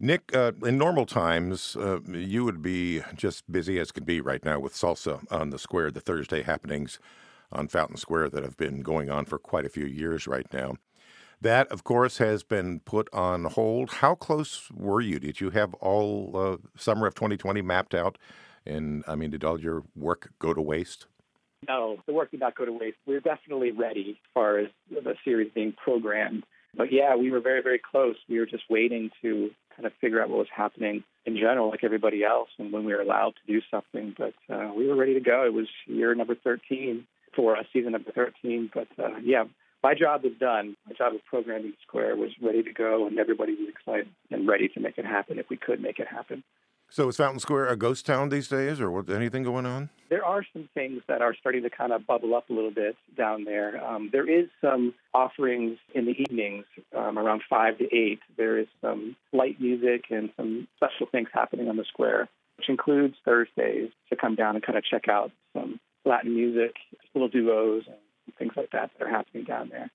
Nick, in normal times, you would be just busy as could be right now with Salsa on the Square, the Thursday happenings on Fountain Square that have been going on for quite a few years right now. That, of course, has been put on hold. How close were you? Did you have all summer of 2020 mapped out? And, I mean, did all your work go to waste? No, the work did not go to waste. We're definitely ready as far as the series being programmed. But, yeah, we were very, very close. We were just waiting to kind of figure out what was happening in general, like everybody else, and when we were allowed to do something. But we were ready to go. It was year number 13 for us, season number 13. But, yeah, my job was done. My job of programming Square was ready to go, and everybody was excited and ready to make it happen if we could make it happen. So is Fountain Square a ghost town these days, or anything going on? There are some things that are starting to kind of bubble up a little bit down there. There is some offerings in the evenings around 5 to 8. There is some light music and some special things happening on the square, which includes Thursdays to come down and kind of check out some Latin music, little duos, and things like that are happening down there.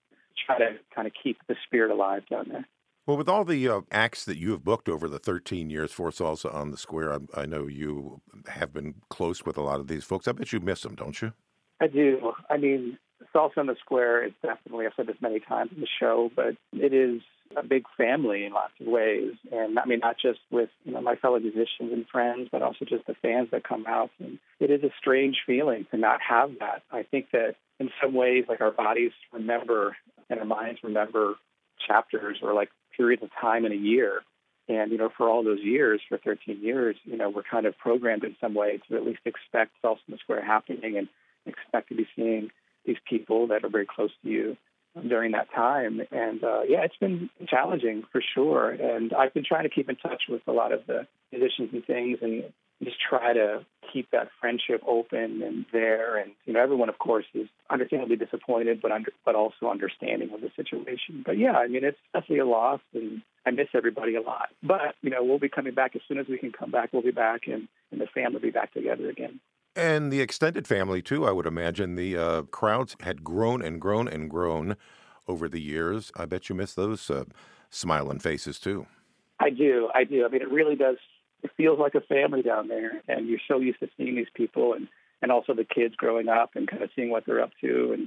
Try to kind of keep the spirit alive down there. Well, with all the acts that you have booked over the 13 years for Salsa on the Square, I know you have been close with a lot of these folks. I bet you miss them, don't you? I do. I mean, Salsa on the Square is definitely, I've said this many times in the show, but it is a big family in lots of ways. And I mean, not just with my fellow musicians and friends, but also just the fans that come out. And it is a strange feeling to not have that. I think that in some ways, like our bodies remember and our minds remember chapters or like periods of time in a year. And, for all those years, for 13 years, we're kind of programmed in some way to at least expect Salsa on the Square happening and expect to be seeing these people that are very close to you during that time. And, yeah, it's been challenging for sure. And I've been trying to keep in touch with a lot of the musicians and things and just try to keep that friendship open and there. And, everyone, of course, is understandably disappointed, but also understanding of the situation. But, yeah, I mean, it's definitely a loss, and I miss everybody a lot. But, we'll be coming back as soon as we can come back. We'll be back, and the family will be back together again. And the extended family, too, I would imagine. The crowds had grown and grown and grown over the years. I bet you miss those smiling faces, too. I do. I mean, it really does. It feels like a family down there, and you're so used to seeing these people and also the kids growing up and kind of seeing what they're up to.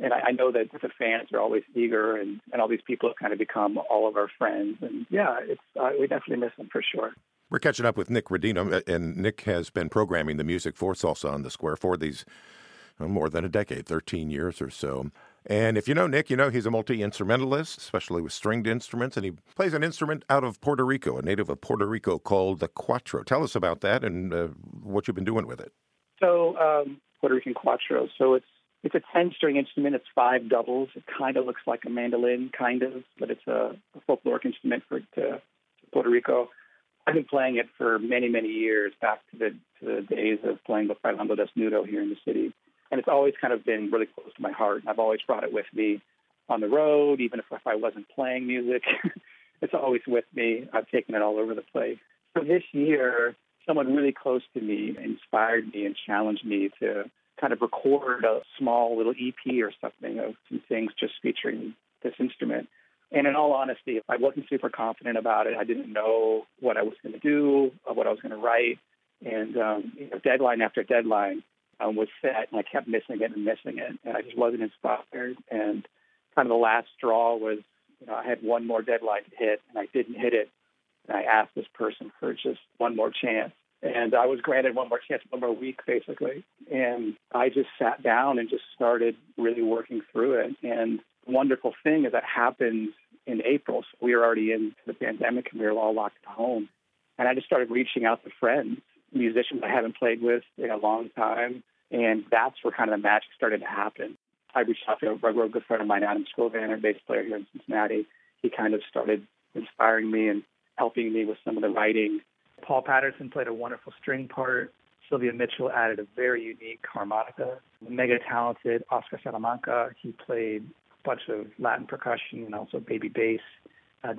And I know that the fans are always eager, and all these people have kind of become all of our friends. And, yeah, it's we definitely miss them for sure. We're catching up with Nick Radina, and Nick has been programming the music for Salsa on the Square for these more than a decade, 13 years or so. And if you know Nick, you know he's a multi-instrumentalist, especially with stringed instruments, and he plays an instrument out of Puerto Rico, a native of Puerto Rico called the cuatro. Tell us about that and what you've been doing with it. So Puerto Rican cuatro. So it's a 10-string instrument. It's 5 doubles. It kind of looks like a mandolin, kind of, but it's a folkloric instrument to Puerto Rico. I've been playing it for many, many years, back to the days of playing with Failando Desnudo here in the city. And it's always kind of been really close to my heart. And I've always brought it with me on the road, even if I wasn't playing music. It's always with me. I've taken it all over the place. So this year, someone really close to me inspired me and challenged me to kind of record a small little EP or something of some things just featuring this instrument. And in all honesty, I wasn't super confident about it. I didn't know what I was going to do, or what I was going to write. And deadline after deadline was set, and I kept missing it, and I just wasn't inspired. And kind of the last straw was, I had one more deadline to hit, and I didn't hit it. And I asked this person for just one more chance, and I was granted one more chance, one more week, basically. And I just sat down and just started really working through it. And the wonderful thing is that happened in April. So we were already in the pandemic, and we were all locked at home. And I just started reaching out to friends, musicians I haven't played with in a long time, and that's where kind of the magic started to happen. I reached out to a good friend of mine, Adam Schovaner, bass player here in Cincinnati. He kind of started inspiring me and helping me with some of the writing. Paul Patterson played a wonderful string part. Sylvia Mitchell added a very unique harmonica. Mega talented Oscar Salamanca, he played a bunch of Latin percussion and also baby bass.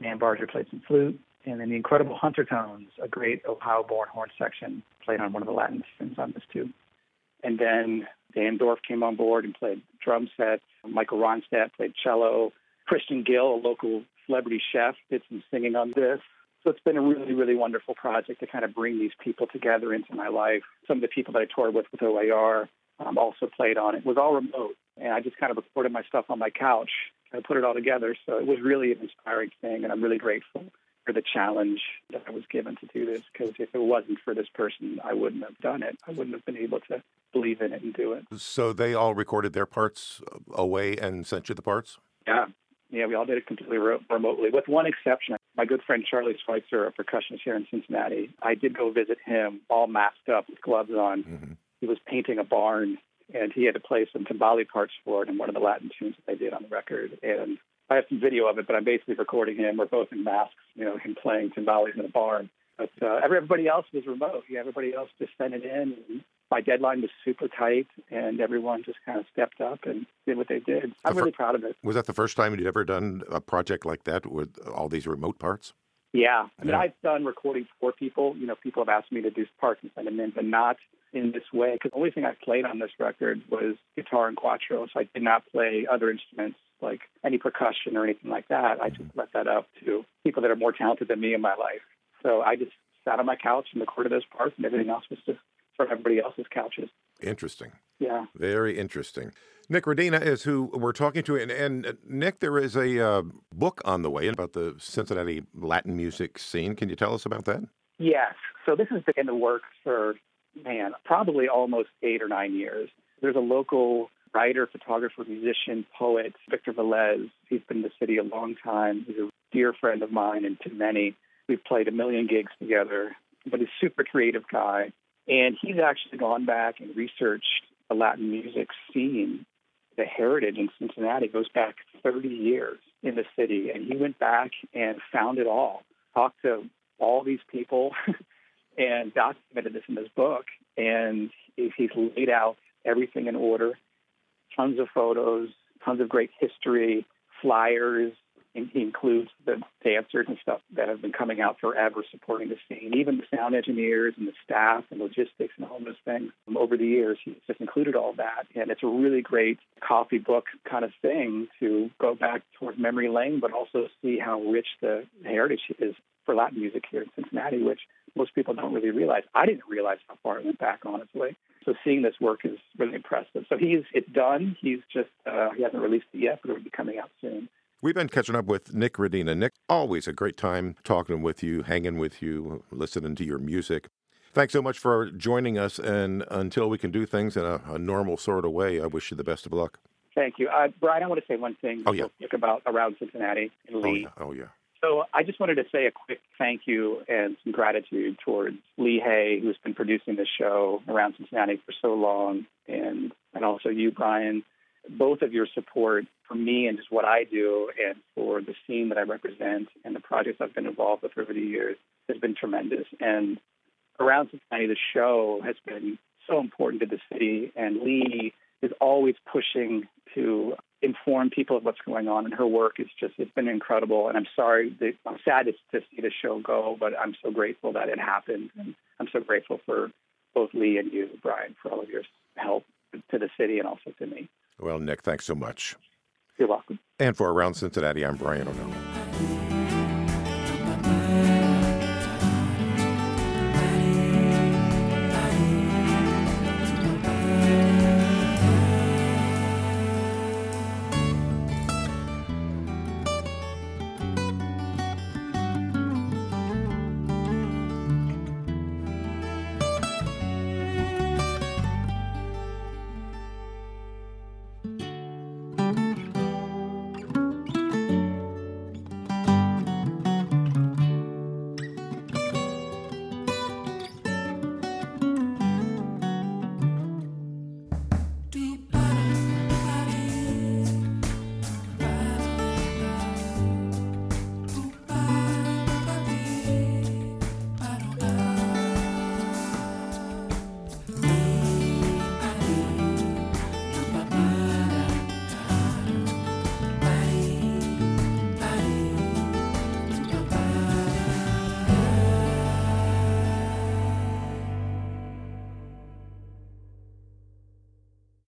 Dan Barger played some flute. And then the incredible Huntertones, a great Ohio-born horn section, played on one of the Latin strings on this too. And then Dan Dorf came on board and played drum sets. Michael Ronstadt played cello. Christian Gill, a local celebrity chef, did some singing on this. So it's been a really, really wonderful project to kind of bring these people together into my life. Some of the people that I toured with OAR also played on it. It was all remote, and I just kind of recorded my stuff on my couch and put it all together. So it was really an inspiring thing, and I'm really grateful for the challenge that I was given to do this, because if it wasn't for this person, I wouldn't have done it. I wouldn't have been able to believe in it and do it. So they all recorded their parts away and sent you the parts? Yeah, we all did it completely remotely, with one exception. My good friend Charlie Schweitzer, a percussionist here in Cincinnati, I did go visit him all masked up with gloves on. Mm-hmm. He was painting a barn, and he had to play some timbali parts for it in one of the Latin tunes that they did on the record. And I have some video of it, but I'm basically recording him. We're both in masks, him playing timbales in a barn. But everybody else was remote. Yeah, everybody else just sent it in. And my deadline was super tight, and everyone just kind of stepped up and did what they did. I'm really proud of it. Was that the first time you'd ever done a project like that with all these remote parts? Yeah. I mean, yeah. I've done recordings for people. People have asked me to do parts and send them in, but not in this way. Because the only thing I played on this record was guitar and cuatro, so I did not play other instruments like any percussion or anything like that. I just let that up to people that are more talented than me in my life. So I just sat on my couch and recorded those parts, and everything else was just from everybody else's couches. Interesting. Yeah. Very interesting. Nick Radina is who we're talking to. And Nick, there is a book on the way about the Cincinnati Latin music scene. Can you tell us about that? Yes. So this has been in the works for, probably almost 8 or 9 years. There's a local writer, photographer, musician, poet, Victor Velez. He's been in the city a long time. He's a dear friend of mine and to many. We've played a million gigs together, but he's a super creative guy. And he's actually gone back and researched the Latin music scene. The heritage in Cincinnati goes back 30 years in the city. And he went back and found it all, talked to all these people, and documented this in his book. And he's laid out everything in order. Tons of photos, tons of great history, flyers, and he includes the dancers and stuff that have been coming out forever supporting the scene, even the sound engineers and the staff and logistics and all those things. Over the years, he's just included all that, and it's a really great coffee book kind of thing to go back towards memory lane, but also see how rich the heritage is for Latin music here in Cincinnati, which most people don't really realize. I didn't realize how far it went back, honestly. So seeing this work is really impressive. So it's done. He's just, he hasn't released it yet, but it will be coming out soon. We've been catching up with Nick Radina. Nick, always a great time talking with you, hanging with you, listening to your music. Thanks so much for joining us. And until we can do things in a normal sort of way, I wish you the best of luck. Thank you. Brian, I want to say one thing about around Cincinnati and Lee. Oh, yeah. So I just wanted to say a quick thank you and some gratitude towards Lee Hay, who's been producing this show around Cincinnati for so long, and also you, Brian. Both of your support for me and just what I do and for the scene that I represent and the projects I've been involved with over the years has been tremendous. And around Cincinnati, the show has been so important to the city, and Lee is always pushing to inform people of what's going on, and her work is just—it's been incredible. And I'm sad to see the show go, but I'm so grateful that it happened, and I'm so grateful for both Lee and you, Brian, for all of your help to the city and also to me. Well, Nick, thanks so much. You're welcome. And for Around Cincinnati, I'm Brian O'Neill.